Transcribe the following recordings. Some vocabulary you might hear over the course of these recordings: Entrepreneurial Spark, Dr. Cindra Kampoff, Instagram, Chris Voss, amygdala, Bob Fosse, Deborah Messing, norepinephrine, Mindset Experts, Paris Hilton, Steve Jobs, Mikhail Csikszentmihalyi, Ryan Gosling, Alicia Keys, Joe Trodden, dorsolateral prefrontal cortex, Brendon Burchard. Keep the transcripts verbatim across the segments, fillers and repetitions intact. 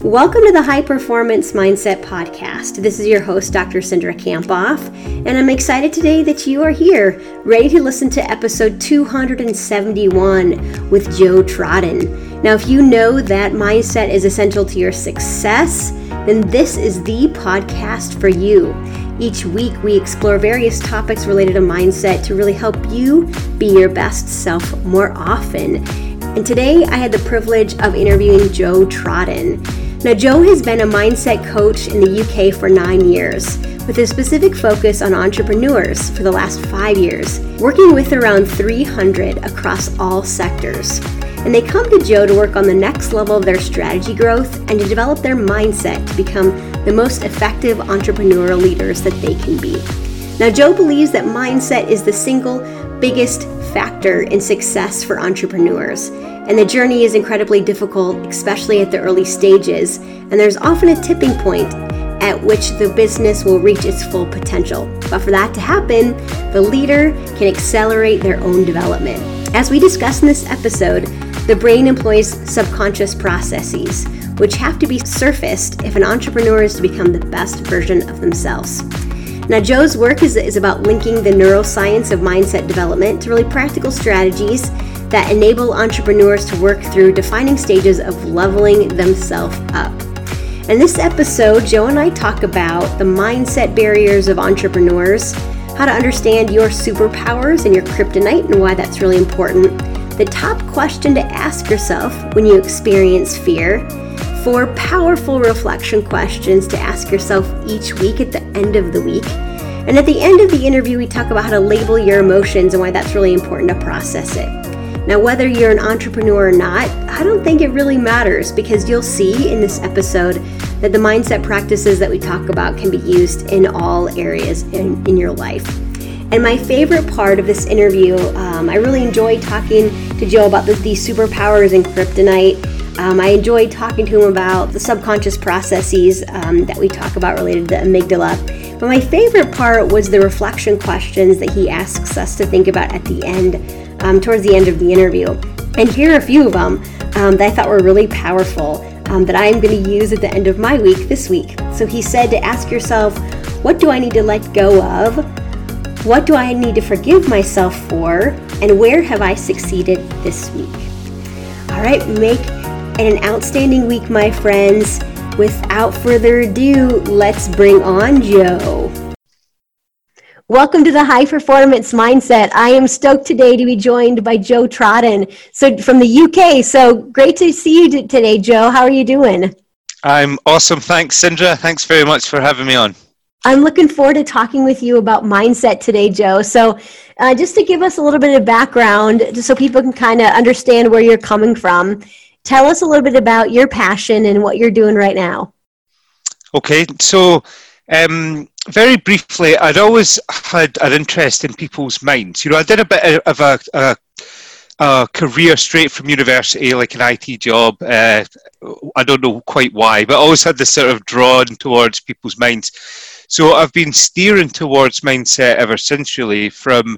Welcome to the High Performance Mindset Podcast. This is your host, Doctor Cindra Kampoff, and I'm excited today that you are here, ready to listen to episode two hundred seventy-one with Joe Trodden. Now, if you know that mindset is essential to your success, then this is the podcast for you. Each week, we explore various topics related to mindset to really help you be your best self more often. And today, I had the privilege of interviewing Joe Trodden. Now, Joe has been a mindset coach in the U K for nine years, with a specific focus on entrepreneurs for the last five years, working with around three hundred across all sectors. And they come to Joe to work on the next level of their strategy growth and to develop their mindset to become the most effective entrepreneurial leaders that they can be. Now, Joe believes that mindset is the single biggest factor in success for entrepreneurs. And the journey is incredibly difficult, especially at the early stages. And there's often a tipping point at which the business will reach its full potential. But for that to happen, the leader can accelerate their own development. As we discuss in this episode, the brain employs subconscious processes, which have to be surfaced if an entrepreneur is to become the best version of themselves. Now, Joe's work is, is about linking the neuroscience of mindset development to really practical strategies that enable entrepreneurs to work through defining stages of leveling themselves up. In this episode, Joe and I talk about the mindset barriers of entrepreneurs, how to understand your superpowers and your kryptonite and why that's really important, the top question to ask yourself when you experience fear, four powerful reflection questions to ask yourself each week at the end of the week. And at the end of the interview, we talk about how to label your emotions and why that's really important to process it. Now, whether you're an entrepreneur or not, I don't think it really matters, because you'll see in this episode that the mindset practices that we talk about can be used in all areas in, in your life. And my favorite part of this interview, um, I really enjoyed talking to Joe about the, the superpowers and kryptonite. Um, I enjoyed talking to him about the subconscious processes um, that we talk about related to the amygdala. But my favorite part was the reflection questions that he asks us to think about at the end, um, towards the end of the interview. And here are a few of them um, that I thought were really powerful um, that I'm going to use at the end of my week this week. So he said to ask yourself, what do I need to let go of? What do I need to forgive myself for? And where have I succeeded this week? All right, make and an outstanding week, my friends. Without further ado, let's bring on Joe. Welcome to the High Performance Mindset. I am stoked today to be joined by Joe Trodden, so from the U K. So great to see you today, Joe. How are you doing? I'm awesome. Thanks, Cindra. Thanks very much for having me on. I'm looking forward to talking with you about mindset today, Joe. So uh, just to give us a little bit of background, just so people can kind of understand where you're coming from, tell us a little bit about your passion and what you're doing right now. Okay, so um, very briefly, I'd always had an interest in people's minds. You know, I did a bit of a, a, a career straight from university, like an I T job. Uh, I don't know quite why, but I always had this sort of drawn towards people's minds. So I've been steering towards mindset ever since, really, from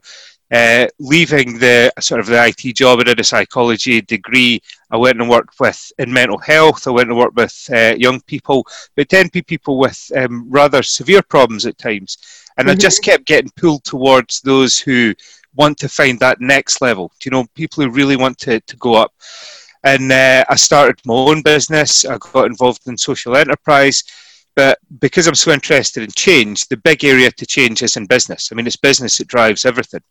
Uh, leaving the sort of the I T job. I did a psychology degree. I went and worked with in mental health. I went and worked with uh, young people, but tend to be people with um, rather severe problems at times. And mm-hmm. I just kept getting pulled towards those who want to find that next level. You know, people who really want to, to go up. And uh, I started my own business. I got involved in social enterprise. But because I'm so interested in change, the big area to change is in business. I mean, it's business that drives everything.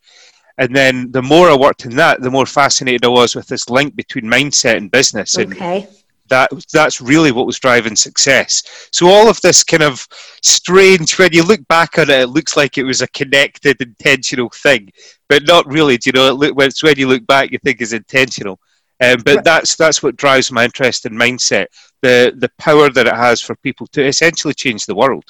And then the more I worked in that, the more fascinated I was with this link between mindset and business. Okay. And that that's really what was driving success. So all of this kind of strange, when you look back on it, it looks like it was a connected, intentional thing. But not really, do you know, it look, it's when you look back, you think it's intentional. Um, but right. that's that's what drives my interest in mindset, the the power that it has for people to essentially change the world.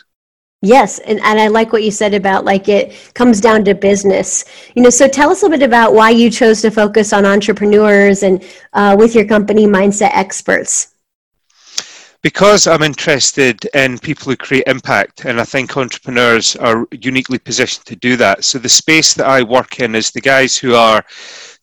Yes. And, and I like what you said about like it comes down to business. You know, so tell us a bit about why you chose to focus on entrepreneurs and uh, with your company, Mindset Experts. Because I'm interested in people who create impact, and I think entrepreneurs are uniquely positioned to do that. So the space that I work in is the guys who are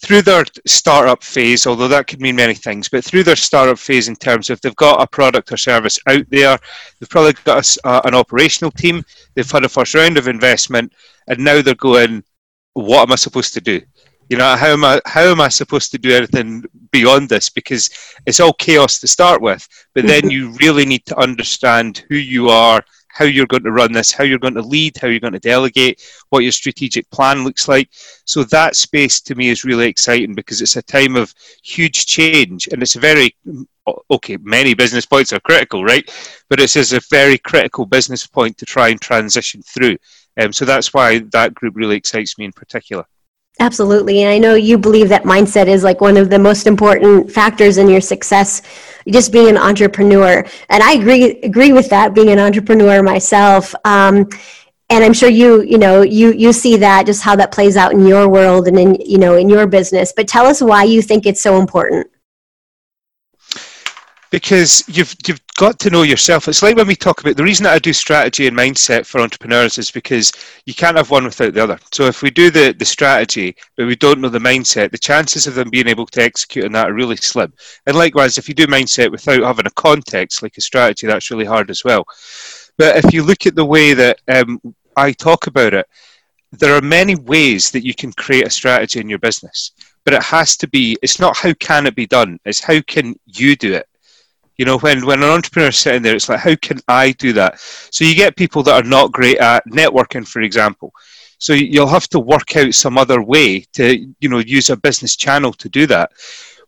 through their startup phase, although that could mean many things, but through their startup phase in terms of they've got a product or service out there, they've probably got a, uh, an operational team, they've had a first round of investment, and now they're going, what am I supposed to do? You know, how am I, how am I supposed to do anything beyond this? Because it's all chaos to start with, but then you really need to understand who you are, how you're going to run this, how you're going to lead, how you're going to delegate, what your strategic plan looks like. So that space to me is really exciting because it's a time of huge change, and it's a very, okay, many business points are critical, right? But it's a very critical business point to try and transition through. Um, so that's why that group really excites me in particular. Absolutely. And I know you believe that mindset is like one of the most important factors in your success, just being an entrepreneur. And I agree agree with that, being an entrepreneur myself. Um, and I'm sure you, you know, you you see that, just how that plays out in your world and in, you know, in your business. But tell us why you think it's so important. Because you've you've got to know yourself. It's like when we talk about, the reason that I do strategy and mindset for entrepreneurs is because you can't have one without the other. So if we do the, the strategy, but we don't know the mindset, the chances of them being able to execute on that are really slim. And likewise, if you do mindset without having a context, like a strategy, that's really hard as well. But if you look at the way that um, I talk about it, there are many ways that you can create a strategy in your business. But it has to be, it's not how can it be done, it's how can you do it. You know, when, when an entrepreneur is sitting there, it's like, how can I do that? So you get people that are not great at networking, for example. So you'll have to work out some other way to, you know, use a business channel to do that.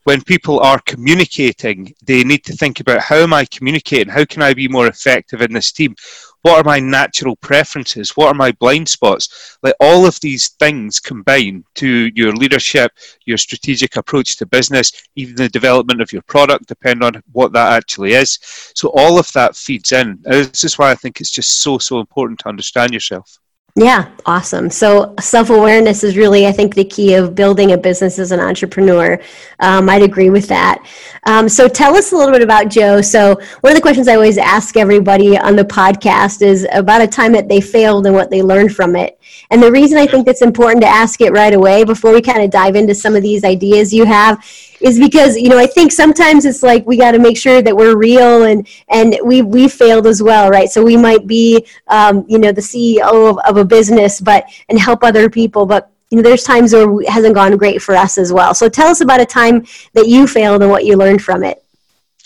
When people are communicating, they need to think about, how am I communicating? How can I be more effective in this team? What are my natural preferences? What are my blind spots? Like, all of these things combine to your leadership, your strategic approach to business, even the development of your product, depending on what that actually is. So all of that feeds in. And this is why I think it's just so, so important to understand yourself. Yeah, awesome. So self-awareness is really, I think, the key of building a business as an entrepreneur. Um, I'd agree with that. Um, so tell us a little bit about Joe. So one of the questions I always ask everybody on the podcast is about a time that they failed and what they learned from it. And the reason I think that's important to ask it right away before we kind of dive into some of these ideas you have is because, you know, I think sometimes it's like we got to make sure that we're real and, and we we failed as well, right? So we might be, um, you know, the C E O of, of a business but and help other people, but, you know, there's times where it hasn't gone great for us as well. So tell us about a time that you failed and what you learned from it.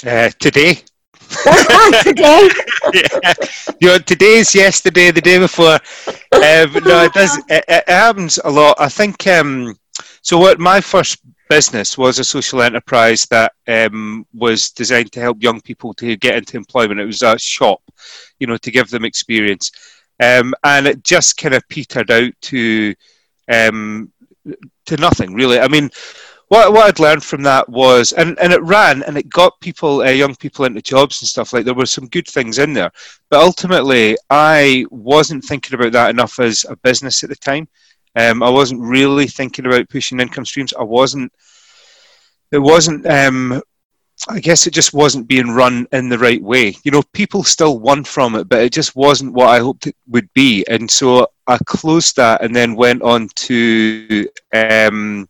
Uh, today. Today? Yeah. You know, today's yesterday, the day before. Um, no, it, does, it, it happens a lot. I think, um, so what my first business was a social enterprise that um, was designed to help young people to get into employment. It was a shop, you know, to give them experience. Um, and it just kind of petered out to um, to nothing, really. I mean, what what I'd learned from that was, and, and it ran and it got people, uh, young people into jobs and stuff. Like, there were some good things in there. But ultimately, I wasn't thinking about that enough as a business at the time. Um, I wasn't really thinking about pushing income streams. I wasn't, it wasn't, um, I guess it just wasn't being run in the right way. You know, people still won from it, but it just wasn't what I hoped it would be. And so I closed that and then went on to um,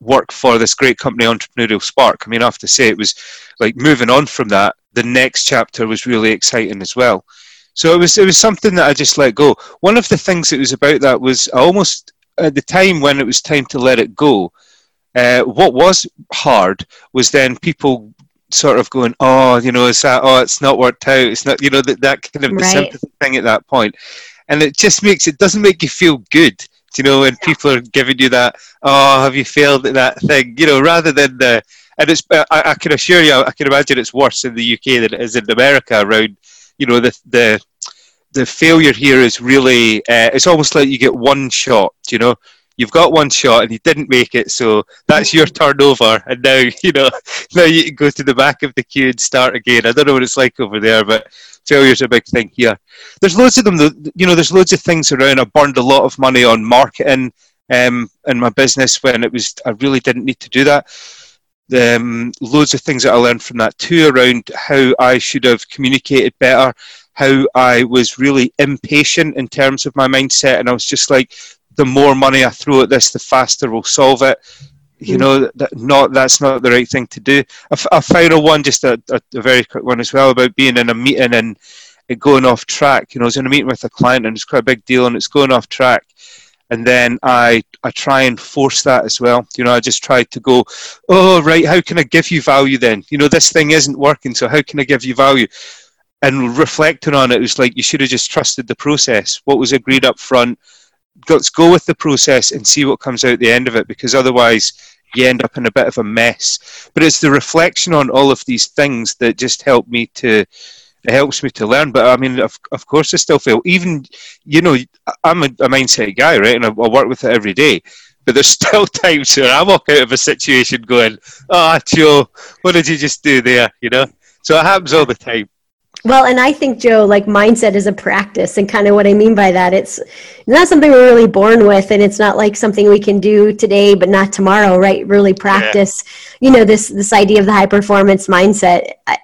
work for this great company, Entrepreneurial Spark. I mean, I have to say, it was like moving on from that, the next chapter was really exciting as well. So it was it was something that I just let go. One of the things that was about that was I almost, at the time when it was time to let it go, uh, what was hard was then people sort of going, oh, you know, it's that, oh, it's not worked out. It's not, you know, that, that kind of right. The sympathy thing at that point. And it just makes, it doesn't make you feel good, you know, when people are giving you that, oh, have you failed at that thing? You know, rather than the, and it's, I, I can assure you, I can imagine it's worse in the U K than it is in America around, you know, the the the failure here is really, uh, it's almost like you get one shot, you know, you've got one shot and you didn't make it, so that's your turnover. And now, you know, now you can go to the back of the queue and start again. I don't know what it's like over there, but failure's a big thing here. There's loads of them, you know, there's loads of things around. I burned a lot of money on marketing um, in my business when it was, I really didn't need to do that. Um, loads of things that I learned from that too, around how I should have communicated better, how I was really impatient in terms of my mindset, and I was just like, the more money I throw at this, the faster we'll solve it. You mm. know, that not that's not the right thing to do. A, a final one, just a, a, a very quick one as well, about being in a meeting and going off track. You know, I was in a meeting with a client and it's quite a big deal and it's going off track. And then I, I try and force that as well. You know, I just try to go, oh, right, how can I give you value then? You know, this thing isn't working, so how can I give you value? And reflecting on it, it was like, you should have just trusted the process. What was agreed up front, let's go with the process and see what comes out the end of it, because otherwise you end up in a bit of a mess. But it's the reflection on all of these things that just helped me to... It helps me to learn, but I mean, of, of course I still fail. Even, you know, I'm a, a mindset guy, right, and I, I work with it every day, but there's still times where I walk out of a situation going, ah, oh, Joe, what did you just do there, you know? So it happens all the time. Well, and I think, Joe, like mindset is a practice, and kind of what I mean by that, it's not something we're really born with, and it's not like something we can do today but not tomorrow, right? Really practice, yeah. You know, this this idea of the high-performance mindset. I,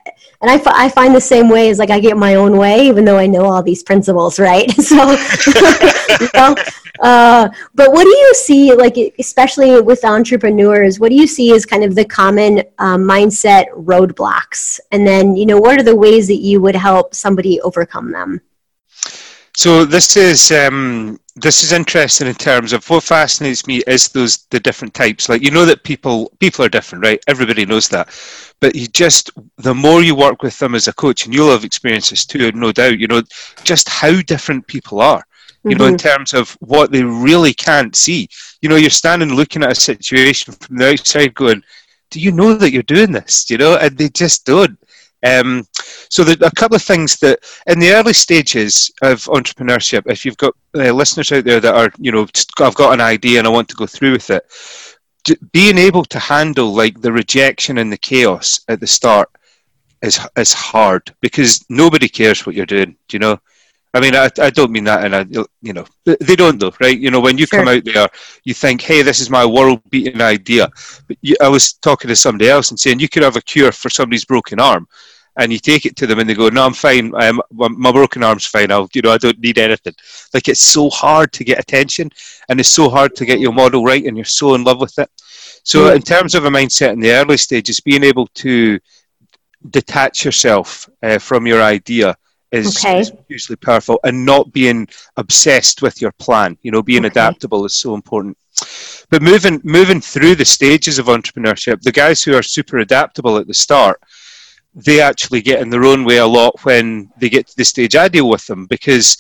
And I, f- I find the same way is like I get my own way, even though I know all these principles, right? So, you know, uh, but what do you see, like, especially with entrepreneurs, what do you see as kind of the common um, mindset roadblocks? And then, you know, what are the ways that you would help somebody overcome them? So this is um, this is interesting in terms of what fascinates me is those the different types. Like, you know that people people are different, right? Everybody knows that. But you just, the more you work with them as a coach, and you'll have experiences too, no doubt, you know, just how different people are, you mm-hmm. know, in terms of what they really can't see. You know, you're standing looking at a situation from the outside going, do you know that you're doing this? You know, and they just don't. Um, so there are a couple of things that in the early stages of entrepreneurship, if you've got uh, listeners out there that are, you know, I've got an idea and I want to go through with it, being able to handle like the rejection and the chaos at the start is is hard, because nobody cares what you're doing, you know? I mean, I, I don't mean that, and I, you know, they don't though, right? You know, when you sure. come out there, you think, hey, this is my world-beating idea. But you, I was talking to somebody else and saying, you could have a cure for somebody's broken arm, and you take it to them, and they go, no, I'm fine. I'm, my broken arm's fine. I'll, you know, I don't need anything. Like, it's so hard to get attention, and it's so hard to get your model right, and you're so in love with it. So, mm-hmm. in terms of a mindset in the early stages, being able to detach yourself uh, from your idea. Is, okay. is hugely powerful, and not being obsessed with your plan, you know, being okay. adaptable is so important. But moving moving through the stages of entrepreneurship, the guys who are super adaptable at the start, they actually get in their own way a lot when they get to the stage I deal with them, because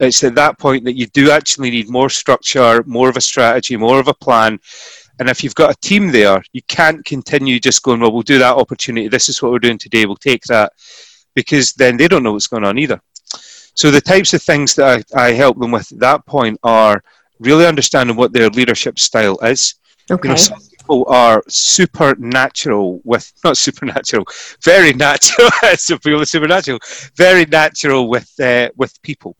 it's at that point that you do actually need more structure, more of a strategy, more of a plan. And if you've got a team there, you can't continue just going, well, we'll do that opportunity, this is what we're doing today, we'll take that, because then they don't know what's going on either. So the types of things that I, I help them with at that point are really understanding what their leadership style is. Okay. You know, some people are supernatural with, not supernatural, very natural, some people are supernatural, very natural with uh, with people,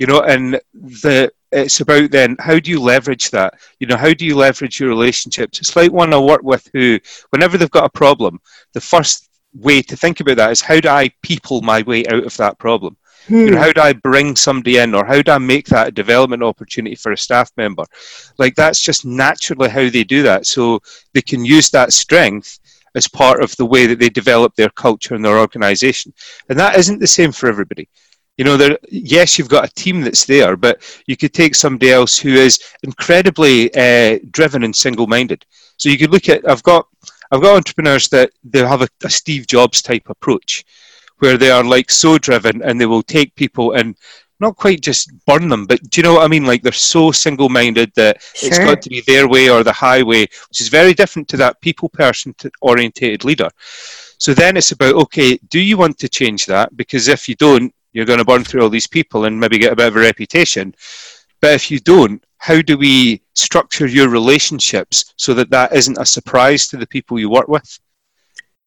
you know, and the it's about then, how do you leverage that? You know, how do you leverage your relationships? It's like one I work with who, whenever they've got a problem, the first way to think about that is, how do I people my way out of that problem? Hmm. You know, how do I bring somebody in, or how do I make that a development opportunity for a staff member? Like, that's just naturally how they do that. So they can use that strength as part of the way that they develop their culture and their organization. And that isn't the same for everybody. You know, there, yes, you've got a team that's there, but you could take somebody else who is incredibly uh, driven and single-minded. So you could look at, I've got I've got entrepreneurs that they have a, a Steve Jobs type approach, where they are like so driven, and they will take people and not quite just burn them, but do you know what I mean? Like, they're so single-minded that sure. it's got to be their way or the highway, which is very different to that people person oriented leader. So then it's about, okay, do you want to change that? Because if you don't, you're going to burn through all these people and maybe get a bit of a reputation. But if you don't, how do we structure your relationships so that that isn't a surprise to the people you work with?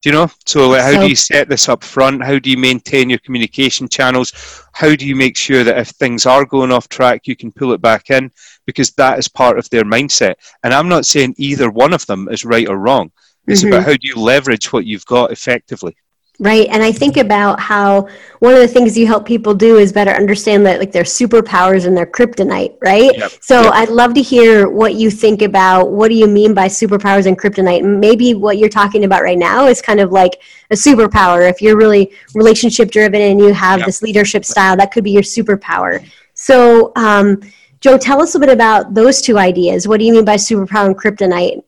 Do you know? So like, how so, do you set this up front? How do you maintain your communication channels? How do you make sure that if things are going off track, you can pull it back in? Because that is part of their mindset. And I'm not saying either one of them is right or wrong. It's mm-hmm. about how do you leverage what you've got effectively. Right. And I think about how one of the things you help people do is better understand that like their superpowers and their kryptonite, right? Yep. So yep. I'd love to hear what you think about, what do you mean by superpowers and kryptonite? Maybe what you're talking about right now is kind of like a superpower. If you're really relationship driven and you have yep. this leadership style, that could be your superpower. So um, Joe, tell us a bit about those two ideas. What do you mean by superpower and kryptonite?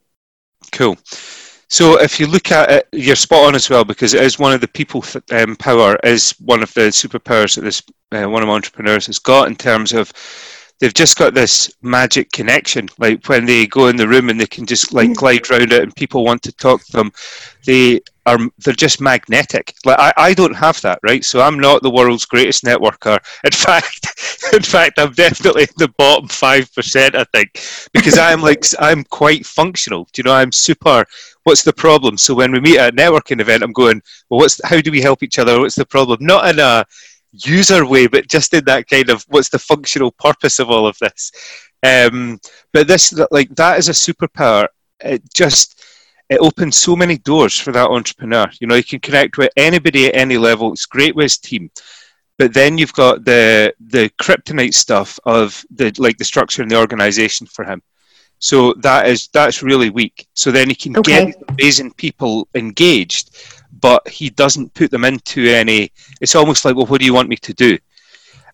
Cool. So if you look at it, you're spot on as well, because it is one of the people th- um, power is one of the superpowers that this uh, one of my entrepreneurs has got, in terms of they've just got this magic connection. Like when they go in the room and they can just like glide around it and people want to talk to them, they are, they're just magnetic. Like I, I don't have that, right? So I'm not the world's greatest networker. In fact, in fact, I'm definitely in the bottom five percent, I think, because I'm like, I'm quite functional. Do you know, I'm super... What's the problem? So when we meet at a networking event, I'm going, well, what's, how do we help each other? What's the problem? Not in a user way, but just in that kind of, what's the functional purpose of all of this? Um, but this, like, that is a superpower. It just, it opens so many doors for that entrepreneur. You know, you can connect with anybody at any level. It's great with his team. But then you've got the the kryptonite stuff of the like the structure and the organization for him. So that is, that's really weak. So then he can okay. get amazing people engaged, but he doesn't put them into any, it's almost like, well, what do you want me to do?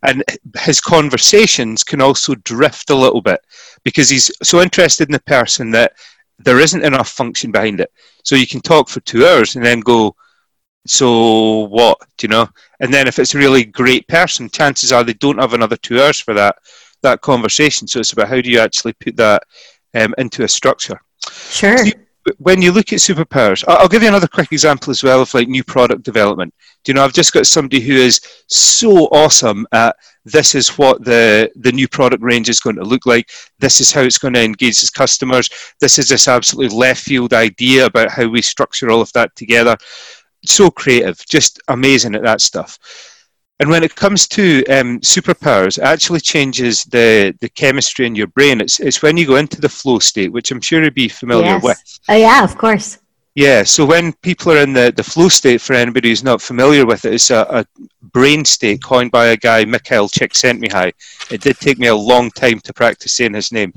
And his conversations can also drift a little bit because he's so interested in the person that there isn't enough function behind it. So you can talk for two hours and then go, so what, you know? And then if it's a really great person, chances are they don't have another two hours for that that conversation. So it's about how do you actually put that Um, into a structure. Sure. So you, when you look at superpowers, I'll, I'll give you another quick example as well of like new product development. Do you know, I've just got somebody who is so awesome at this is what the, the new product range is going to look like. This is how it's going to engage its customers. This is this absolutely left field idea about how we structure all of that together. So creative, just amazing at that stuff. And when it comes to um, superpowers, it actually changes the, the chemistry in your brain. It's it's when you go into the flow state, which I'm sure you'll be familiar yes. with. Oh, yeah, of course. Yeah, so when people are in the, the flow state, for anybody who's not familiar with it, it's a, a brain state coined by a guy, Mikhail Csikszentmihalyi. It did take me a long time to practice saying his name.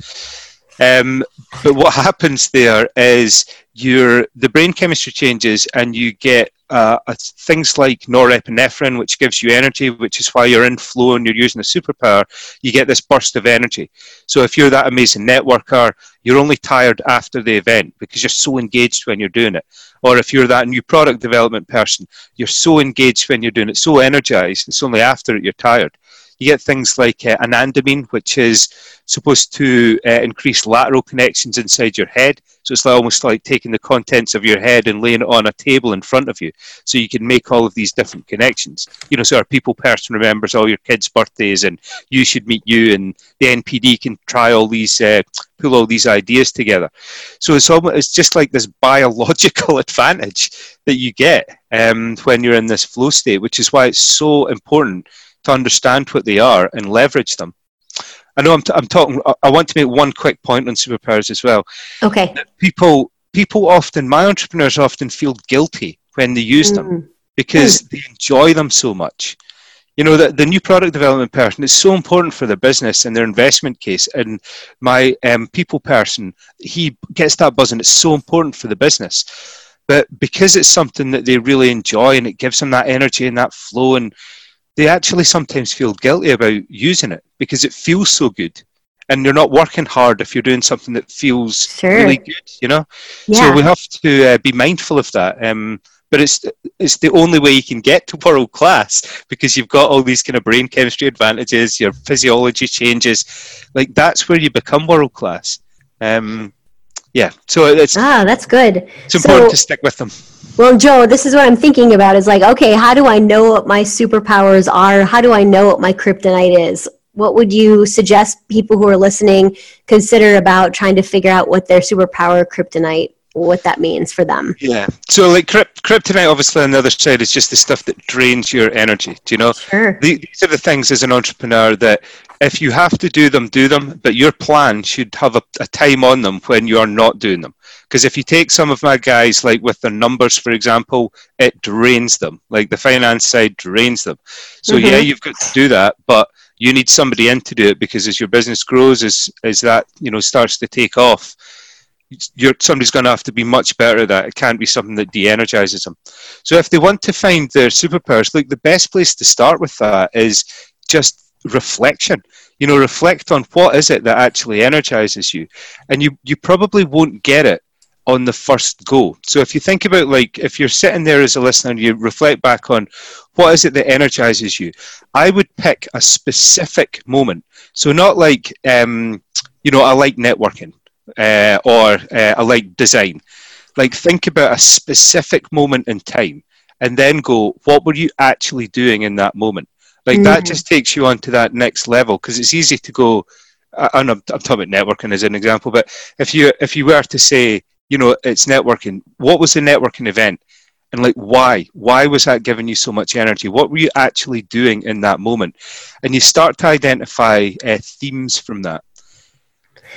Um, but what happens there is your the brain chemistry changes and you get uh, uh, things like norepinephrine, which gives you energy, which is why you're in flow and you're using a superpower. You get this burst of energy. So if you're that amazing networker, you're only tired after the event because you're so engaged when you're doing it. Or if you're that new product development person, you're so engaged when you're doing it, so energized, it's only after it you're tired. You get things like uh, anandamine, which is supposed to uh, increase lateral connections inside your head. So it's almost like taking the contents of your head and laying it on a table in front of you so you can make all of these different connections. You know, so our people person remembers all your kids' birthdays and you should meet you, and the N P D can try all these, uh, pull all these ideas together. So it's almost, it's just like this biological advantage that you get um, when you're in this flow state, which is why it's so important to understand what they are and leverage them. I know I'm, t- I'm talking, I want to make one quick point on superpowers as well. Okay. People, people often, my entrepreneurs often feel guilty when they use mm. them because mm. they enjoy them so much. You know, the, the new product development person is so important for their business and their investment case. And my um, people person, he gets that buzz and it's so important for the business. But because it's something that they really enjoy and it gives them that energy and that flow, and they actually sometimes feel guilty about using it because it feels so good, and you're not working hard if you're doing something that feels sure. really good, you know? Yeah. So we have to uh, be mindful of that. Um, but it's it's the only way you can get to world class, because you've got all these kind of brain chemistry advantages, your physiology changes. Like, that's where you become world class. Um, yeah. So it's ah, that's good. It's important so- to stick with them. Well, Joe, this is what I'm thinking about is like, okay, how do I know what my superpowers are? How do I know what my kryptonite is? What would you suggest people who are listening consider about trying to figure out what their superpower kryptonite, what that means for them? Yeah. So like crypt, kryptonite, obviously on the other side is just the stuff that drains your energy. Do you know? Sure. These are the things as an entrepreneur that if you have to do them, do them, but your plan should have a, a time on them when you are not doing them. Because if you take some of my guys, like with their numbers, for example, it drains them. Like the finance side drains them. So mm-hmm. yeah, you've got to do that, but you need somebody in to do it, because as your business grows, as as that, you know, starts to take off, you're, somebody's going to have to be much better at that. It can't be something that de-energizes them. So if they want to find their superpowers, look, the best place to start with that is just reflection. You know, reflect on what is it that actually energizes you. And you, you probably won't get it on the first go. So if you think about, like, if you're sitting there as a listener and you reflect back on what is it that energizes you, I would pick a specific moment. So not like, um, you know, I like networking uh, or uh, I like design. Like, think about a specific moment in time and then go, what were you actually doing in that moment? Like mm-hmm. that just takes you on to that next level, because it's easy to go, and I'm, I'm talking about networking as an example, but if you if you were to say, you know, it's networking, what was the networking event? And like, why? Why was that giving you so much energy? What were you actually doing in that moment? And you start to identify uh, themes from that.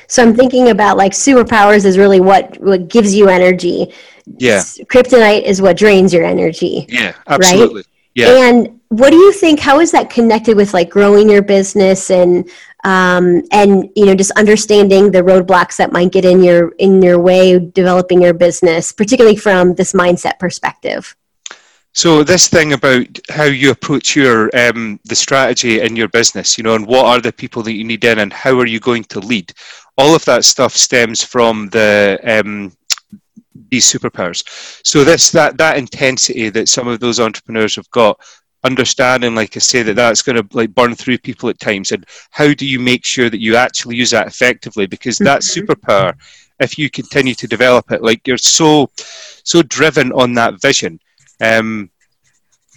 So I'm thinking about, like, superpowers is really what, what gives you energy. Yeah. Kryptonite is what drains your energy. Yeah, absolutely. Right? Yeah. And what do you think, how is that connected with, like, growing your business and, um, and, you know, just understanding the roadblocks that might get in your, in your way of developing your business, particularly from this mindset perspective? So this thing about how you approach your, um, the strategy in your business, you know, and what are the people that you need in and how are you going to lead? All of that stuff stems from the, um, these superpowers. So this, that, that intensity that some of those entrepreneurs have got, understanding, like I say, that that's going to, like, burn through people at times, and how do you make sure that you actually use that effectively? Because that superpower, if you continue to develop it, like, you're so so driven on that vision, um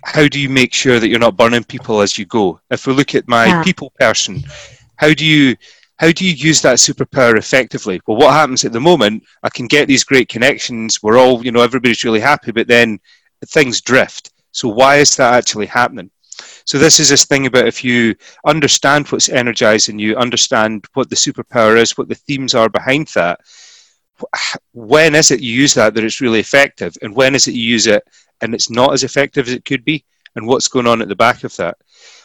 how do you make sure that you're not burning people as you go? If we look at my yeah. people person, how do you How do you use that superpower effectively? Well, what happens at the moment, I can get these great connections. We're all, you know, everybody's really happy, but then things drift. So why is that actually happening? So this is this thing about, if you understand what's energizing you, understand what the superpower is, what the themes are behind that, when is it you use that that it's really effective? And when is it you use it and it's not as effective as it could be? And what's going on at the back of that?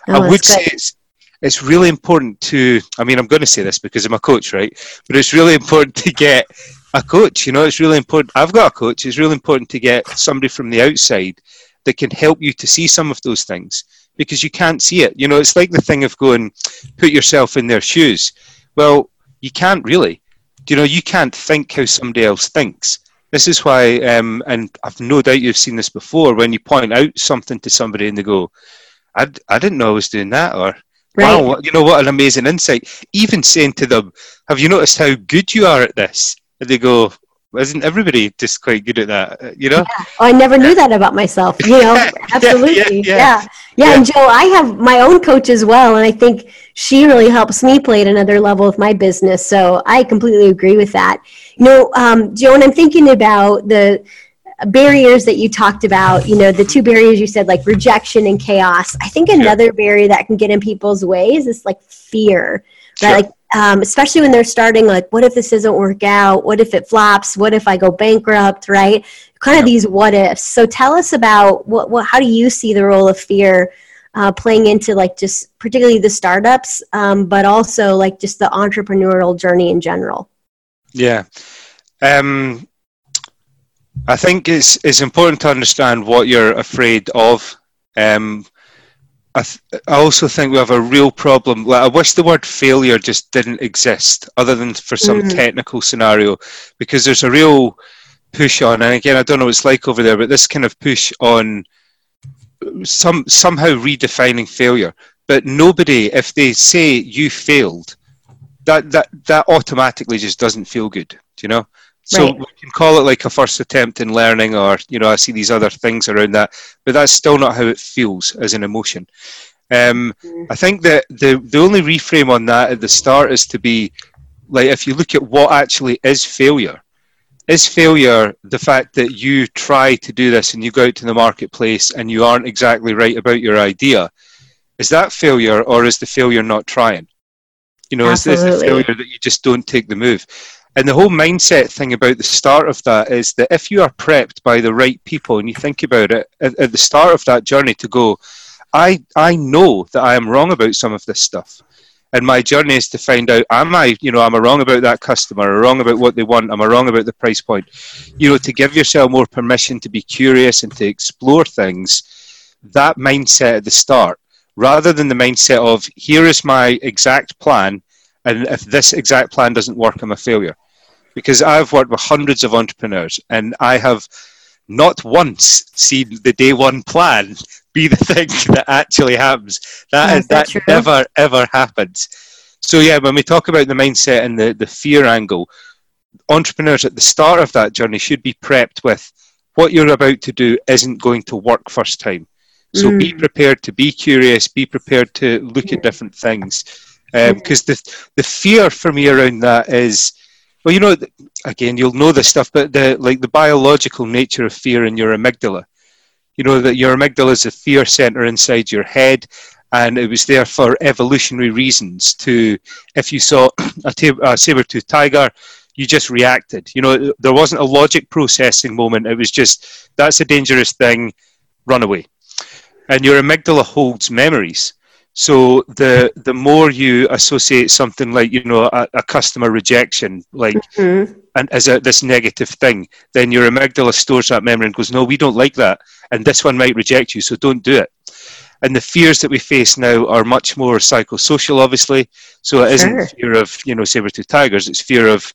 Oh, I would that's say good. it's, It's really important to, I mean, I'm going to say this because I'm a coach, right? But it's really important to get a coach. You know, it's really important. I've got a coach. It's really important to get somebody from the outside that can help you to see some of those things, because you can't see it. You know, it's like the thing of going, put yourself in their shoes. Well, you can't really. You know, you can't think how somebody else thinks. This is why, um, and I've no doubt you've seen this before, when you point out something to somebody and they go, I, I didn't know I was doing that, or... Right. Wow, you know, what an amazing insight. Even saying to them, have you noticed how good you are at this? And they go, isn't everybody just quite good at that? You know? Yeah. Oh, I never knew that about myself. You know, absolutely. yeah, yeah, yeah. Yeah. yeah. Yeah. And Joe, I have my own coach as well. And I think she really helps me play at another level of my business. So I completely agree with that. You know, um, Joe, and I'm thinking about the barriers that you talked about, you know, the two barriers you said, like rejection and chaos. I think another yeah. barrier that can get in people's ways is like fear, right? Sure. Like, um, especially when they're starting, like, what if this doesn't work out? What if it flops? What if I go bankrupt? Right? Kind yeah. of these what ifs. So tell us about what, what, how do you see the role of fear uh, playing into, like, just particularly the startups, um, but also like just the entrepreneurial journey in general? Yeah. Um, I think it's it's important to understand what you're afraid of. Um, I, th- I also think we have a real problem. Like, I wish the word failure just didn't exist, other than for some mm-hmm. technical scenario, because there's a real push on, and again, I don't know what it's like over there, but this kind of push on some somehow redefining failure. But nobody, if they say you failed, that that, that automatically just doesn't feel good, do you know? So right. we can call it like a first attempt in learning, or, you know, I see these other things around that, but that's still not how it feels as an emotion. Um, I think that the, the only reframe on that at the start is to be, like, if you look at what actually is failure, is failure the fact that you try to do this and you go out to the marketplace and you aren't exactly right about your idea? Is that failure, or is the failure not trying? You know, Absolutely. Is this the failure that you just don't take the move? And the whole mindset thing about the start of that is that if you are prepped by the right people and you think about it at, at the start of that journey to go, I I know that I am wrong about some of this stuff. And my journey is to find out, am I, you know, am I wrong about that customer? Am I wrong about what they want? Am I wrong about the price point? You know, to give yourself more permission to be curious and to explore things, that mindset at the start, rather than the mindset of, here is my exact plan, and if this exact plan doesn't work, I'm a failure. Because I've worked with hundreds of entrepreneurs, and I have not once seen the day one plan be the thing that actually happens. That is, that never, ever happens. So yeah, when we talk about the mindset and the, the fear angle, entrepreneurs at the start of that journey should be prepped with, what you're about to do isn't going to work first time. So mm. be prepared to be curious, be prepared to look yeah. at different things. Because um, the the fear for me around that is, well, you know, again, you'll know this stuff, but the like the biological nature of fear in your amygdala. You know, that your amygdala is a fear center inside your head, and it was there for evolutionary reasons to, if you saw a, t- a saber-toothed tiger, you just reacted. You know, there wasn't a logic processing moment. It was just, that's a dangerous thing, run away. And your amygdala holds memories. So the the more you associate something like, you know, a, a customer rejection, like, mm-hmm. and as a, this negative thing, then your amygdala stores that memory and goes, no, we don't like that. And this one might reject you, so don't do it. And the fears that we face now are much more psychosocial, obviously. So it sure. isn't fear of, you know, saber-toothed tigers. It's fear of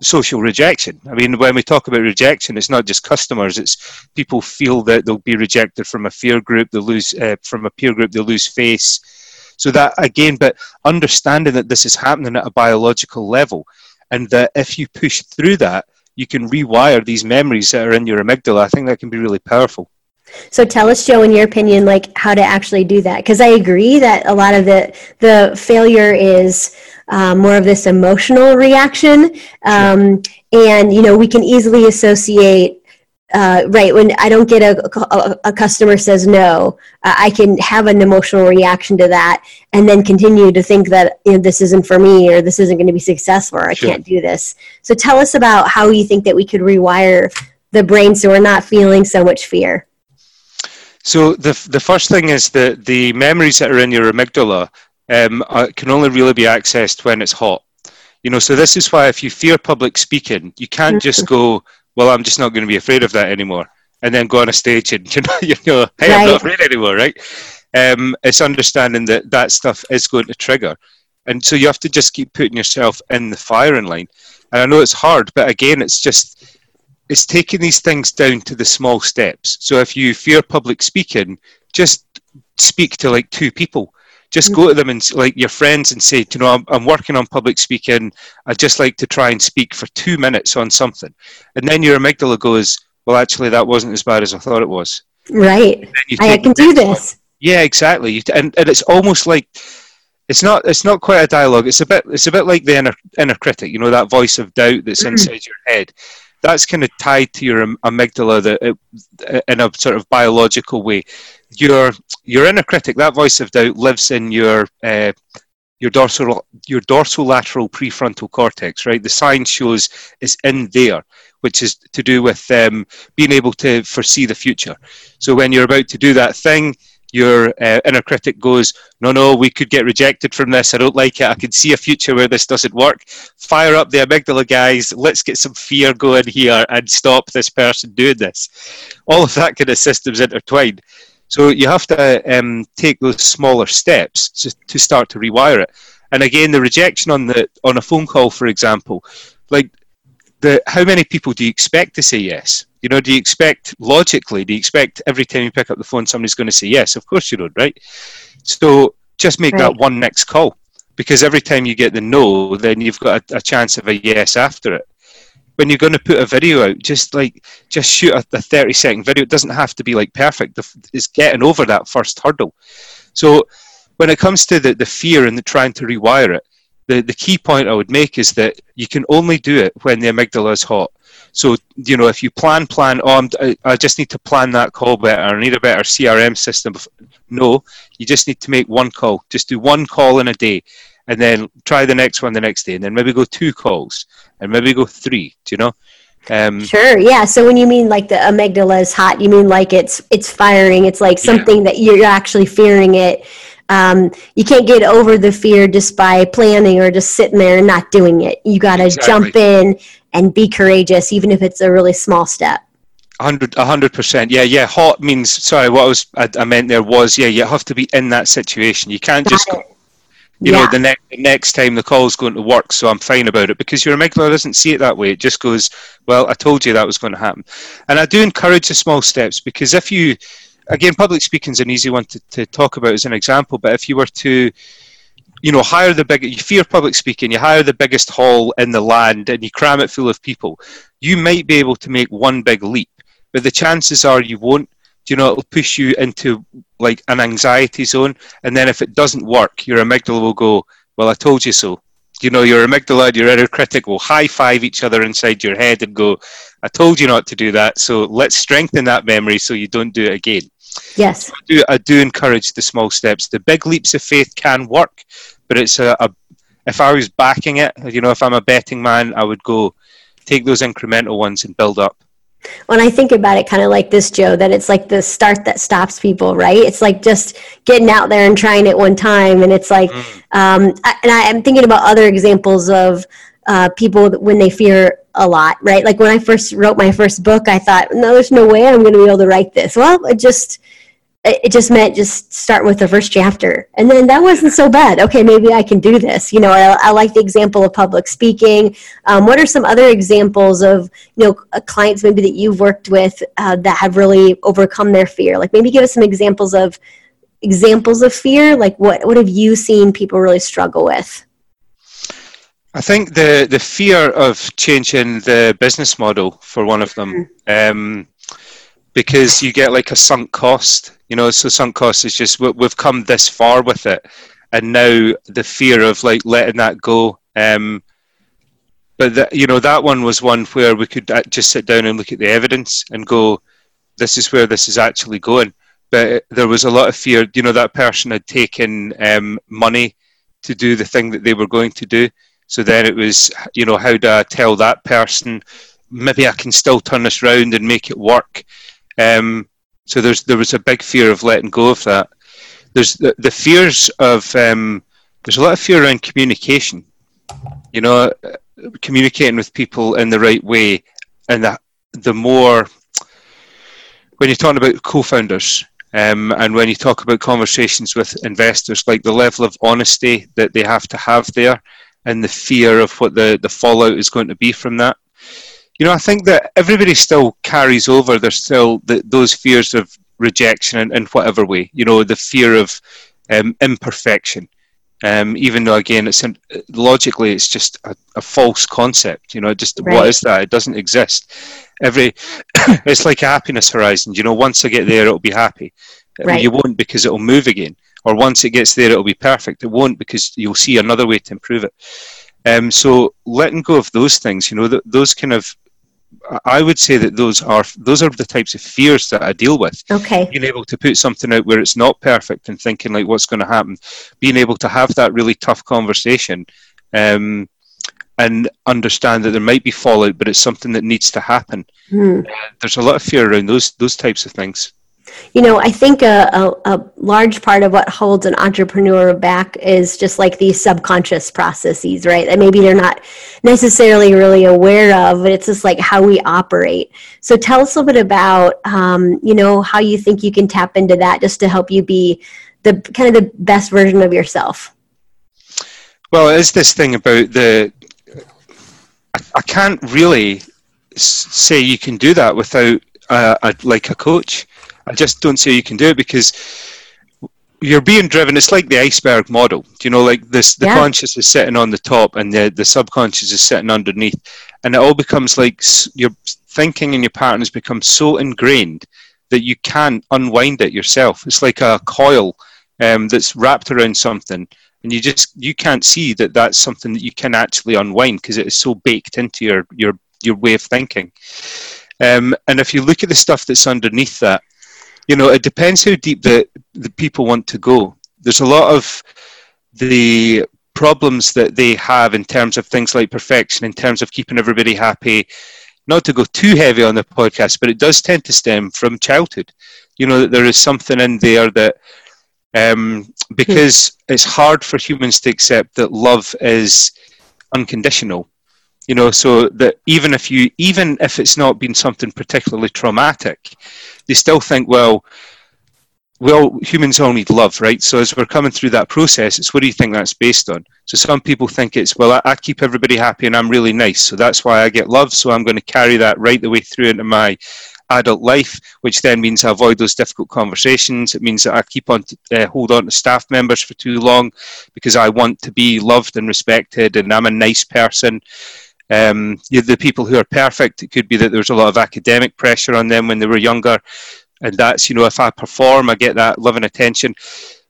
social rejection. I mean, when we talk about rejection, it's not just customers. It's people feel that they'll be rejected from a fear group. They lose uh, from a peer group. They lose face. So that again, but understanding that this is happening at a biological level, and that if you push through that, you can rewire these memories that are in your amygdala. I think that can be really powerful. So tell us, Joe, in your opinion, like how to actually do that. Because I agree that a lot of the the failure is uh, more of this emotional reaction. Um, and, you know, we can easily associate, uh, right, when I don't get a, a, a customer says no, uh, I can have an emotional reaction to that and then continue to think that, you know, this isn't for me, or this isn't going to be successful, or I sure. can't do this. So tell us about how you think that we could rewire the brain so we're not feeling so much fear. So the the first thing is that the memories that are in your amygdala um, are, can only really be accessed when it's hot. You know, so this is why if you fear public speaking, you can't just go, well, I'm just not going to be afraid of that anymore, and then go on a stage and, you know, you know hey, right. I'm not afraid anymore, right? Um, it's understanding that that stuff is going to trigger. And so you have to just keep putting yourself in the firing line. And I know it's hard, but again, it's just... it's taking these things down to the small steps. So if you fear public speaking, just speak to like two people. Just go to them and like your friends and say, you know, I'm, I'm working on public speaking. I'd just like to try and speak for two minutes on something. And then your amygdala goes, well, actually, that wasn't as bad as I thought it was. Right. I can do this. Yeah, exactly. You t- and, and it's almost like... It's not. It's not quite a dialogue. It's a bit. It's a bit like the inner inner critic. You know, that voice of doubt that's inside your head. That's kind of tied to your amygdala, that it, in a sort of biological way. Your your inner critic, that voice of doubt, lives in your uh, your dorsal your dorsolateral prefrontal cortex. Right. The science shows it's in there, which is to do with um, being able to foresee the future. So when you're about to do that thing, your uh, inner critic goes, no, no, we could get rejected from this. I don't like it. I can see a future where this doesn't work. Fire up the amygdala, guys. Let's get some fear going here and stop this person doing this. All of that kind of systems intertwined. So you have to um, take those smaller steps to, to start to rewire it. And again, the rejection on the on a phone call, for example, like the how many people do you expect to say yes? You know, do you expect, logically, do you expect every time you pick up the phone, somebody's going to say yes? Of course you don't, right? So just make right. that one next call, because every time you get the no, then you've got a, a chance of a yes after it. When you're going to put a video out, just like, just shoot a, a thirty-second video. It doesn't have to be like perfect. It's getting over that first hurdle. So when it comes to the, the fear and the trying to rewire it, the, the key point I would make is that you can only do it when the amygdala is hot. So, you know, if you plan, plan, oh, I'm, I, I just need to plan that call better. I need a better C R M system. No, you just need to make one call. Just do one call in a day and then try the next one the next day. And then maybe go two calls and maybe go three, do you know? Um, sure. Yeah. So when you mean like the amygdala is hot, you mean like it's, it's firing. It's like something yeah. that you're actually fearing it. Um, you can't get over the fear just by planning or just sitting there and not doing it. You got to exactly. jump in and be courageous, even if it's a really small step. Hundred, a hundred percent. Yeah, yeah. Hot means, sorry, what I was I, I meant there was, yeah, you have to be in that situation. You can't got just, go, you yeah. know, the next the next time the call's going to work, so I'm fine about it, because your amygdala doesn't see it that way. It just goes, well, I told you that was going to happen. And I do encourage the small steps, because if you, again, public speaking is an easy one to, to talk about as an example, but if you were to, you know, hire the big, you fear public speaking, you hire the biggest hall in the land and you cram it full of people, you might be able to make one big leap, but the chances are you won't. You know, it'll push you into like an anxiety zone. And then if it doesn't work, your amygdala will go, well, I told you so. You know, your amygdala and your inner critic will high-five each other inside your head and go, I told you not to do that. So let's strengthen that memory so you don't do it again. Yes. So I, do, I do encourage the small steps. The big leaps of faith can work, but it's a, a, if I was backing it, you know, if I'm a betting man, I would go take those incremental ones and build up. When I think about it kind of like this, Joe, that it's like the start that stops people, right? It's like just getting out there and trying it one time. And it's like, mm. um, I, and I, I'm thinking about other examples of uh, people when they fear a lot, right? Like when I first wrote my first book, I thought, no, there's no way I'm going to be able to write this. Well, it just... It just meant just start with the first chapter. And then that wasn't so bad. Okay, maybe I can do this. You know, I, I like the example of public speaking. Um, what are some other examples of, you know, uh, clients maybe that you've worked with uh, that have really overcome their fear? Like maybe give us some examples of examples of fear. Like what, what have you seen people really struggle with? I think the, the fear of changing the business model for one of them. Mm-hmm. Um, because you get like a sunk cost, you know, so sunk cost is just, we've come this far with it. And now the fear of like letting that go. Um, but, the, you know, that one was one where we could just sit down and look at the evidence and go, this is where this is actually going. But there was a lot of fear, you know, that person had taken um, money to do the thing that they were going to do. So then it was, you know, how do I tell that person, maybe I can still turn this round and make it work. Um, so there's there was a big fear of letting go of that. There's the, the fears of um, there's a lot of fear around communication. You know, communicating with people in the right way, and the the more when you're talking about co-founders um, and when you talk about conversations with investors, like the level of honesty that they have to have there, and the fear of what the, the fallout is going to be from that. You know, I think that everybody still carries over. There's still the, those fears of rejection in, in whatever way. You know, the fear of um, imperfection. Um, even though, again, it's in, logically, it's just a, a false concept. You know, just right. What is that? It doesn't exist. Every it's like a happiness horizon. You know, once I get there, it'll be happy. Right. You won't, because it'll move again. Or once it gets there, it'll be perfect. It won't, because you'll see another way to improve it. Um, so letting go of those things, you know, th- those kind of, I would say that those are those are the types of fears that I deal with. Okay. Being able to put something out where it's not perfect and thinking like what's going to happen. Being able to have that really tough conversation um, and understand that there might be fallout, but it's something that needs to happen. Mm. Uh, there's a lot of fear around those those types of things. You know, I think a, a, a large part of what holds an entrepreneur back is just like these subconscious processes, right? That maybe they're not necessarily really aware of, but it's just like how we operate. So tell us a little bit about, um, you know, how you think you can tap into that just to help you be the kind of the best version of yourself. Well, it is this thing about the, I, I can't really say you can do that without uh, a, like a coach. I just don't say you can do it, because you're being driven. It's like the iceberg model. Do you know, like this, the yeah. conscious is sitting on the top and the, the subconscious is sitting underneath. And it all becomes like your thinking and your patterns become so ingrained that you can't unwind it yourself. It's like a coil um, that's wrapped around something, and you just you can't see that that's something that you can actually unwind because it is so baked into your your your way of thinking. Um, and if you look at the stuff that's underneath that, you know, it depends how deep the, the people want to go. There's a lot of the problems that they have in terms of things like perfection, in terms of keeping everybody happy. Not to go too heavy on the podcast, but it does tend to stem from childhood. You know, that there is something in there that, um, because it's hard for humans to accept that love is unconditional. You know, so that even if you, even if it's not been something particularly traumatic, they still think, well, we all, humans all need love, right? So as we're coming through that process, it's what do you think that's based on? So some people think it's, well, I, I keep everybody happy and I'm really nice, so that's why I get love, so I'm going to carry that right the way through into my adult life, which then means I avoid those difficult conversations. It means that I keep on to, uh, hold on to staff members for too long because I want to be loved and respected and I'm a nice person. Um, you know, the people who are perfect, it could be that there's a lot of academic pressure on them when they were younger, and that's, you know, if I perform, I get that love and attention.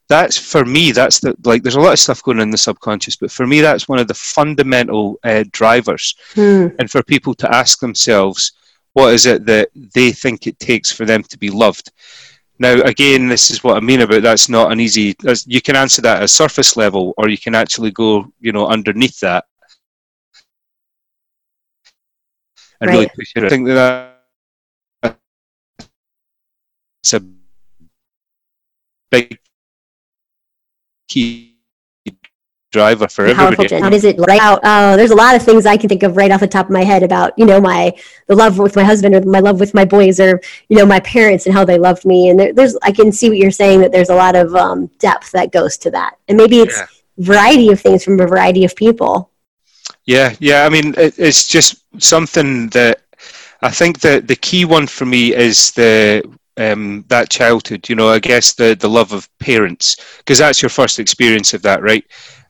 That's, for me, that's the, like, there's a lot of stuff going on in the subconscious, but for me, that's one of the fundamental uh, drivers. Mm. And for people to ask themselves, what is it that they think it takes for them to be loved? Now, again, this is what I mean about that's not an easy, you can answer that at a surface level, or you can actually go, you know, underneath that. And right. really push it. I think that that's a big key driver for everybody. How does it right out? Uh, there's a lot of things I can think of right off the top of my head about, you know, my the love with my husband or my love with my boys or, you know, my parents and how they loved me. And there, there's, I can see what you're saying, that there's a lot of um, depth that goes to that. And maybe it's yeah. variety of things from a variety of people. Yeah, yeah. I mean, it, it's just something that I think that the key one for me is the um, that childhood. You know, I guess the, the love of parents, because that's your first experience of that, right?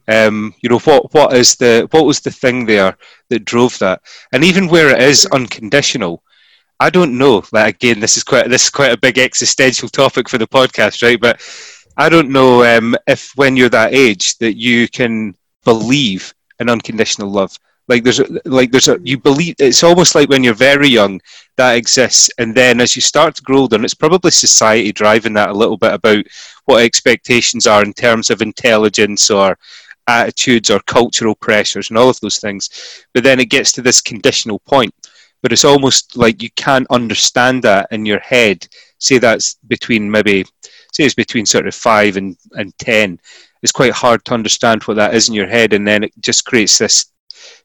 Um, you know, what what is the what was the thing there that drove that? And even where it is unconditional, I don't know. Like, again, this is quite this is quite a big existential topic for the podcast, right? But I don't know um, if when you're that age that you can believe an unconditional love. Like there's a, like there's a you believe it's almost like when you're very young that exists, and then as you start to grow older, and it's probably society driving that a little bit about what expectations are in terms of intelligence or attitudes or cultural pressures and all of those things, but then it gets to this conditional point. But it's almost like you can't understand that in your head. Say that's between maybe say it's between sort of five and and ten. It's quite hard to understand what that is in your head, and then it just creates this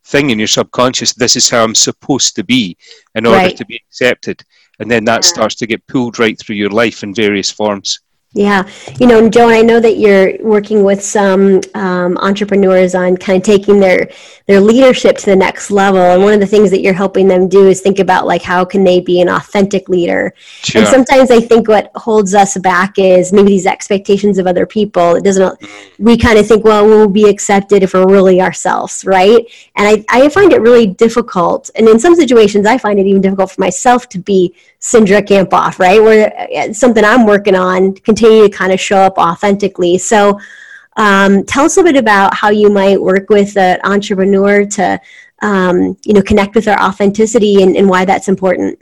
thing in your subconscious. This is how I'm supposed to be in order right. to be accepted, and then that yeah. starts to get pulled right through your life in various forms. Yeah, you know, Joe, I know that you're working with some um, entrepreneurs on kind of taking their their leadership to the next level, and one of the things that you're helping them do is think about like how can they be an authentic leader. Sure. And sometimes I think what holds us back is maybe these expectations of other people. It doesn't. We kind of think, well, we'll be accepted if we're really ourselves, right? And I I find it really difficult, and in some situations I find it even difficult for myself to be Cindra Kampoff, right? Where it's something I'm working on, continue to kind of show up authentically. So um, tell us a bit about how you might work with an entrepreneur to, um, you know, connect with their authenticity and, and why that's important.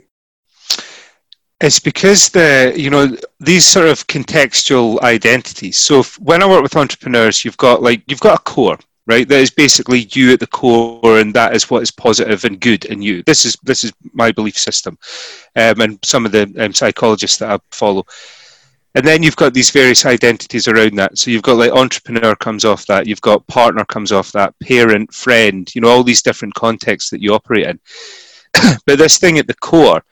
It's because the, you know, these sort of contextual identities. So if, when I work with entrepreneurs, you've got like, you've got a core, right? That is basically you at the core, and that is what is positive and good in you. This is this is my belief system, um, and some of the um, psychologists that I follow. And then you've got these various identities around that. So you've got like entrepreneur comes off that, you've got partner comes off that, parent, friend, you know, all these different contexts that you operate in. But this thing at the core,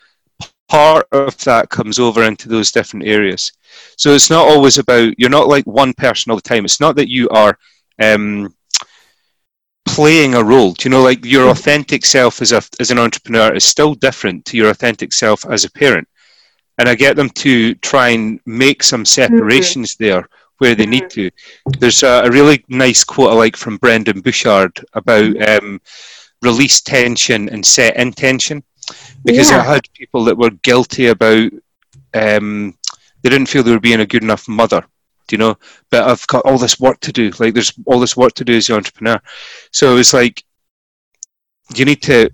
part of that comes over into those different areas. So it's not always about, you're not like one person all the time. It's not that you are... Um, playing a role. Do you know, like your authentic self as a as an entrepreneur is still different to your authentic self as a parent, and I get them to try and make some separations mm-hmm. there where they need to. There's a, a really nice quote I like from Brendon Burchard about um, release tension and set intention, because yeah. I had people that were guilty about um, they didn't feel they were being a good enough mother. you know, but I've got all this work to do. Like, there's all this work to do as an entrepreneur. So it's like, you need to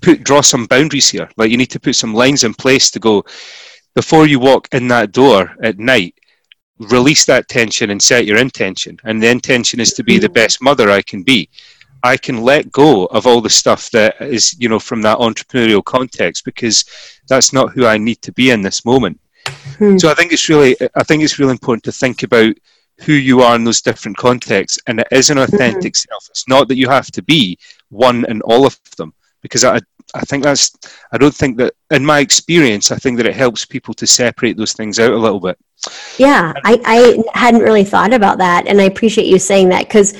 put, draw some boundaries here. Like, you need to put some lines in place to go, before you walk in that door at night, release that tension and set your intention. And the intention is to be the best mother I can be. I can let go of all the stuff that is, you know, from that entrepreneurial context, because that's not who I need to be in this moment. Hmm. So I think it's really, I think it's really important to think about who you are in those different contexts, and it is an authentic mm-hmm. self. It's not that you have to be one in all of them, because I, I think that's, I don't think that, in my experience, I think that it helps people to separate those things out a little bit. Yeah, I, I hadn't really thought about that, and I appreciate you saying that, because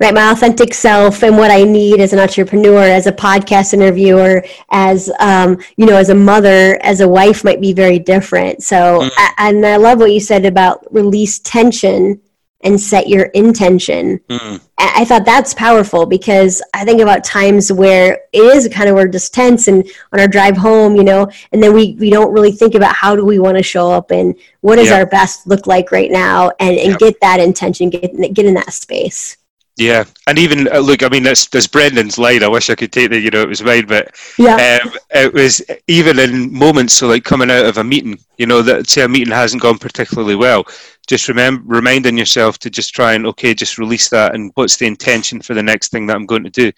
right, my authentic self and what I need as an entrepreneur, as a podcast interviewer, as, um, you know, as a mother, as a wife might be very different. So, mm-hmm. and I love what you said about release tension and set your intention. Mm-hmm. I thought that's powerful, because I think about times where it is kind of, we're just tense and on our drive home, you know, and then we, we don't really think about how do we want to show up and what does yep. our best look like right now, and, and yep. get that intention, get, get in that space. Yeah, and even, uh, look, I mean, that's, that's Brendan's line. I wish I could take that, you know, it was mine, but yeah. um, it was even in moments, so like coming out of a meeting, you know, that say a meeting hasn't gone particularly well, just remember, reminding yourself to just try and, okay, just release that, and what's the intention for the next thing that I'm going to do?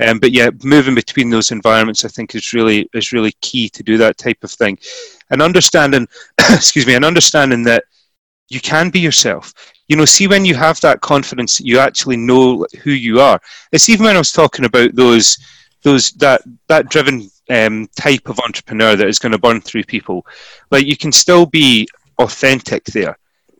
Um, but yeah, moving between those environments, I think is really is really key to do that type of thing. And understanding, excuse me, and understanding that you can be yourself. You know, see, when you have that confidence, you actually know who you are. It's even when I was talking about those, those that that driven um, type of entrepreneur that is going to burn through people. Like, you can still be authentic there,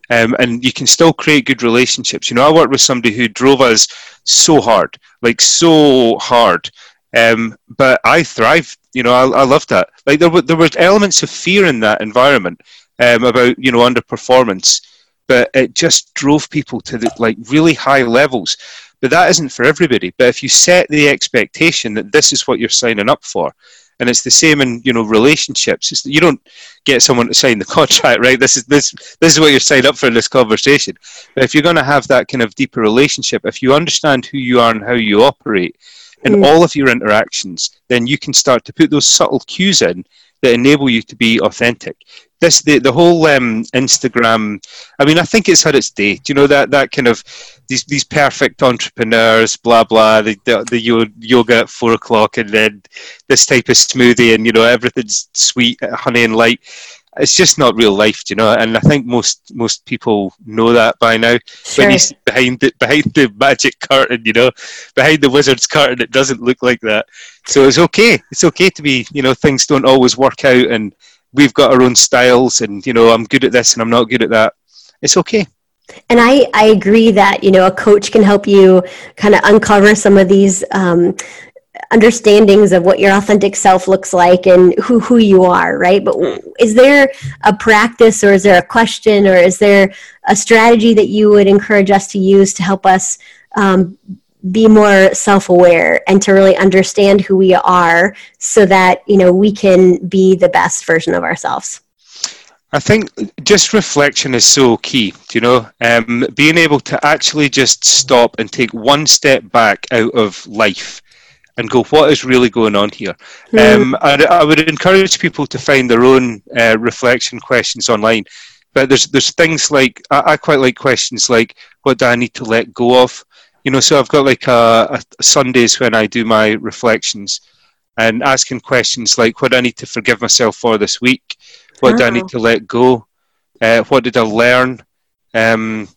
um, and you can still create good relationships. You know, I worked with somebody who drove us so hard, like so hard, um, but I thrived. You know, I, I loved that. Like, there were there were elements of fear in that environment. Um, about, you know, underperformance, but it just drove people to the, like, really high levels. But that isn't for everybody. But if you set the expectation that this is what you're signing up for, and it's the same in, you know, relationships. It's, you don't get someone to sign the contract, right? This is this this is what you're signed up for in this conversation. But if you're going to have that kind of deeper relationship, if you understand who you are and how you operate in mm. all of your interactions, then you can start to put those subtle cues in that enable you to be authentic. This the the whole um, Instagram. I mean, I think it's had its day. Do you know that that kind of these these perfect entrepreneurs, blah blah. The the, the yoga at four o'clock, and then this type of smoothie, and you know everything's sweet, honey and light. It's just not real life, do you know. And I think most most people know that by now. Sure. When you see behind the behind the magic curtain, you know, behind the wizard's curtain, it doesn't look like that. So it's okay. It's okay to be. You know, things don't always work out, and we've got our own styles, and, you know, I'm good at this and I'm not good at that. It's okay. And I, I agree that, you know, a coach can help you kind of uncover some of these um, understandings of what your authentic self looks like and who, who you are, right? But is there a practice, or is there a question, or is there a strategy that you would encourage us to use to help us um, be more self-aware and to really understand who we are, so that, you know, we can be the best version of ourselves? I think just reflection is so key, you know, um, being able to actually just stop and take one step back out of life and go, what is really going on here? Mm-hmm. Um, I, I would encourage people to find their own uh, reflection questions online, but there's, there's things like, I, I quite like questions like, what do I need to let go of? You know, so I've got like a, a Sundays when I do my reflections, and asking questions like, what do I need to forgive myself for this week? What oh. do I need to let go? Uh, what did I learn? Um,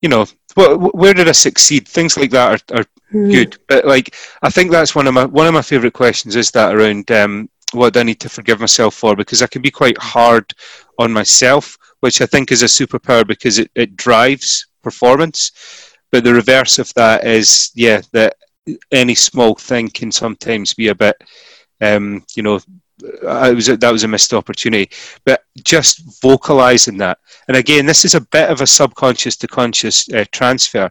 you know, wh- where did I succeed? Things like that are, are mm. good. But like, I think that's one of my, one of my favorite questions is that around um, what do I need to forgive myself for? Because I can be quite hard on myself, which I think is a superpower, because it, it drives performance. But the reverse of that is, yeah, that any small thing can sometimes be a bit, um, you know, I was that was a missed opportunity. But just vocalizing that. And again, this is a bit of a subconscious to conscious uh, transfer.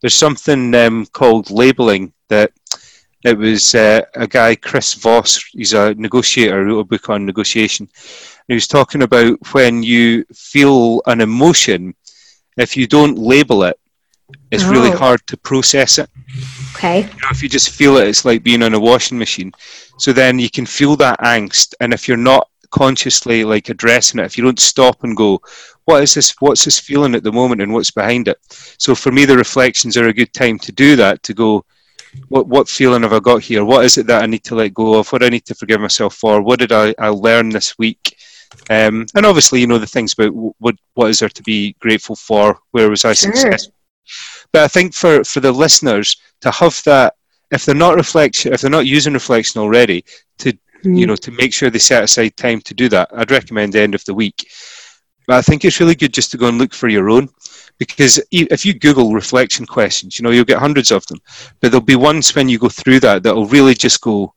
There's something um, called labeling that it was uh, a guy, Chris Voss, he's a negotiator, wrote a book on negotiation. And he was talking about when you feel an emotion, If you don't label it, it's oh. really hard to process it. Okay. You know, if you just feel it, it's like being on a washing machine. So then you can feel that angst. And if you're not consciously like addressing it, if you don't stop and go, what is this, what's this feeling at the moment and what's behind it? So for me, the reflections are a good time to do that, to go, what what feeling have I got here? What is it that I need to let go of? What do I need to forgive myself for? What did I, I learn this week? Um, and obviously, you know, the things about what what is there to be grateful for? Where was I sure. successful? But I think for, for the listeners to have that, if they're not reflection, if they're not using reflection already, to mm. you know, to make sure they set aside time to do that. I'd recommend the end of the week. But I think it's really good just to go and look for your own, because if you Google reflection questions, you know, you'll get hundreds of them. But there'll be ones when you go through that that'll really just go,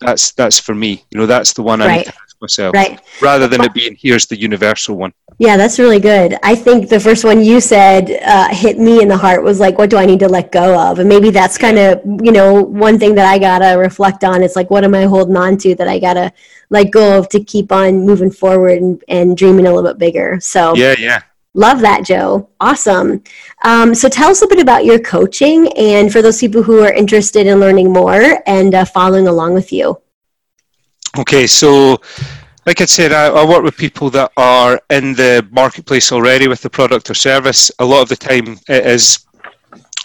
that's that's for me. You know, that's the one right. I need to ask myself, right. rather than it being here's the universal one. Yeah, that's really good. I think the first one you said uh, hit me in the heart was like, what do I need to let go of? And maybe that's kind of, you know, one thing that I got to reflect on. It's like, what am I holding on to that I got to let go of to keep on moving forward and, and dreaming a little bit bigger? So yeah, yeah. Love that, Joe. Awesome. Um, so tell us a bit about your coaching and for those people who are interested in learning more and uh, following along with you. Okay, so like I said, I, I work with people that are in the marketplace already with the product or service. A lot of the time it is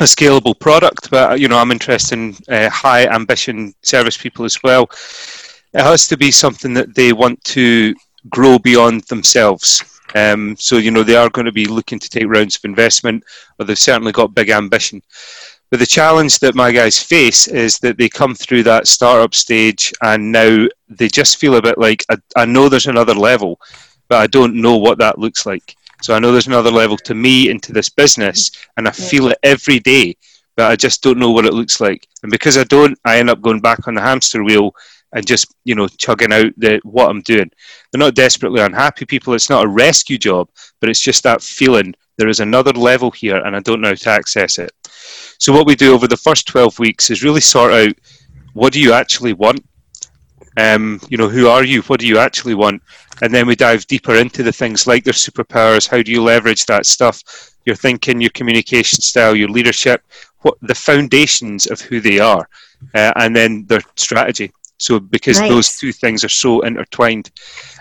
a scalable product, but you know, I'm interested in uh, high ambition service people as well. It has to be something that they want to grow beyond themselves. Um, so, you know, they are going to be looking to take rounds of investment, or they've certainly got big ambition. But the challenge that my guys face is that they come through that startup stage and now they just feel a bit like, I, I know there's another level, but I don't know what that looks like. So I know there's another level to me into this business, and I feel it every day, but I just don't know what it looks like. And because I don't, I end up going back on the hamster wheel and just, you know, chugging out the, what I'm doing. They're not desperately unhappy people. It's not a rescue job, but it's just that feeling there is another level here and I don't know how to access it. So what we do over the first twelve weeks is really sort out, what do you actually want? Um, you know, who are you? What do you actually want? And then we dive deeper into the things like their superpowers. How do you leverage that stuff? Your thinking, your communication style, your leadership, what the foundations of who they are, uh, and then their strategy. So because nice. Those two things are so intertwined.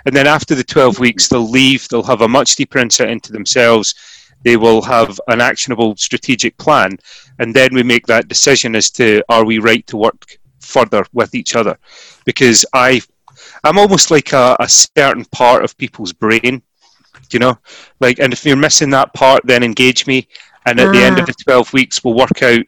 And then after the twelve weeks, they'll leave. They'll have a much deeper insight into themselves. They will have an actionable strategic plan. And then we make that decision as to, are we right to work further with each other? Because I, I'm almost like a, a certain part of people's brain, you know? Like, and if you're missing that part, then engage me. And at ah. the end of the twelve weeks, we'll work out,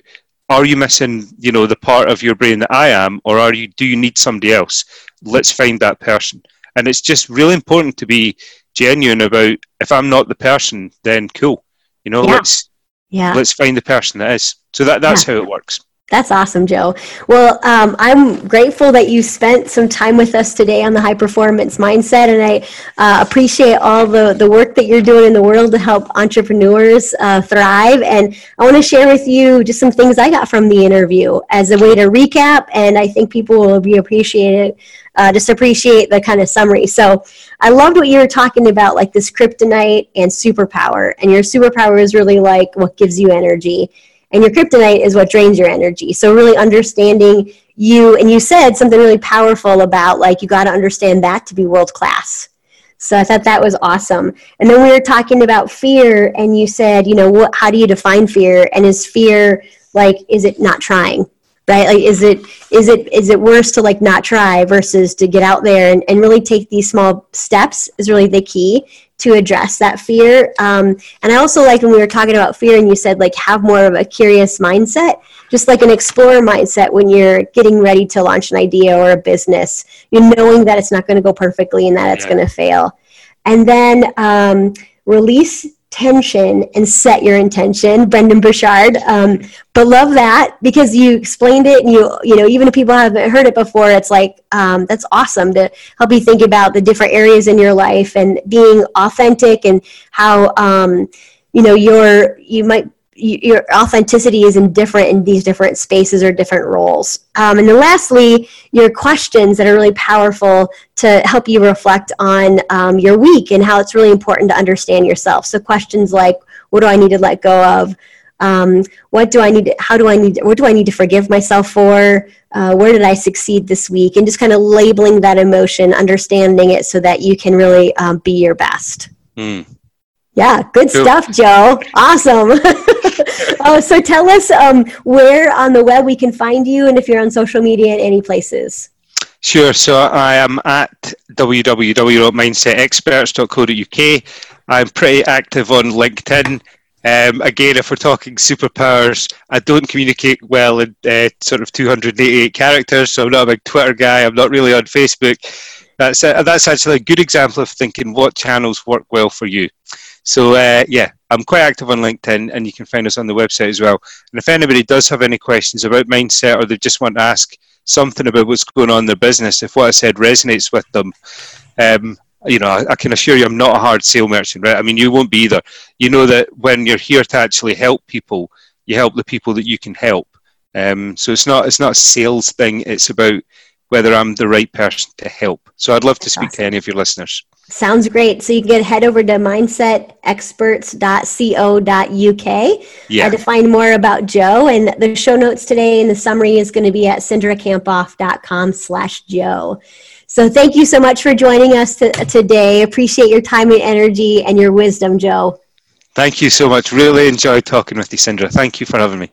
are you missing, you know, the part of your brain that I am, or are you? Do you need somebody else? Let's find that person. And it's just really important to be genuine about, if I'm not the person, then cool. You know, yeah. let's yeah. let's find the person that is. So that, that's yeah. how it works. That's awesome, Joe. Well, um, I'm grateful that you spent some time with us today on the High Performance Mindset, and I uh, appreciate all the, the work that you're doing in the world to help entrepreneurs uh, thrive. And I want to share with you just some things I got from the interview as a way to recap, and I think people will be appreciated. Uh, just appreciate the kind of summary. So I loved what you were talking about, like this kryptonite and superpower. And your superpower is really like what gives you energy. And your kryptonite is what drains your energy. So really understanding you, and you said something really powerful about, like, you got to understand that to be world-class. So I thought that was awesome. And then we were talking about fear, and you said, you know, what, how do you define fear? And is fear, like, is it not trying, right? Like, is it, is it, is it worse to, like, not try versus to get out there and, and really take these small steps is really the key to address that fear. Um, and I also liked when we were talking about fear and you said, like, have more of a curious mindset, just like an explorer mindset when you're getting ready to launch an idea or a business, you're knowing that it's not going to go perfectly and that it's going to fail. And then um, release tension and set your intention, Brendon Burchard. Um, but love that because you explained it and you, you know, even if people haven't heard it before, it's like, um, that's awesome to help you think about the different areas in your life and being authentic and how, um, you know, your, you might, your authenticity is in different in these different spaces or different roles. Um, and then lastly, your questions that are really powerful to help you reflect on um, your week and how it's really important to understand yourself. So questions like, What do I need to let go of? Um, what do I need? How do I need? What do I need to forgive myself for? Uh, where did I succeed this week? And just kind of labeling that emotion, understanding it, so that you can really um, be your best. Mm. Yeah, good True. stuff, Joe. Awesome. Oh, so tell us um, where on the web we can find you, and if you're on social media in any places. Sure. So I am at w w w dot mindset experts dot co dot u k. I'm pretty active on LinkedIn. Um, again, if we're talking superpowers, I don't communicate well in uh, sort of two hundred eighty-eight characters, so I'm not a big Twitter guy. I'm not really on Facebook. That's a, that's actually a good example of thinking what channels work well for you. So uh, yeah, I'm quite active on LinkedIn, and you can find us on the website as well. And if anybody does have any questions about mindset, or they just want to ask something about what's going on in their business, if what I said resonates with them, um, you know, I, I can assure you I'm not a hard sale merchant, right? I mean, you won't be either. You know that when you're here to actually help people, you help the people that you can help. Um, so it's not it's not a sales thing. It's about whether I'm the right person to help. So I'd love to speak to any of your listeners. Sounds great. So you can get, head over to mindset experts dot co dot u k yeah. uh, to find more about Joe. And the show notes today and the summary is going to be at cindra kampoff dot com slash Joe. So thank you so much for joining us t- today. Appreciate your time and energy and your wisdom, Joe. Thank you so much. Really enjoyed talking with you, Cindra. Thank you for having me.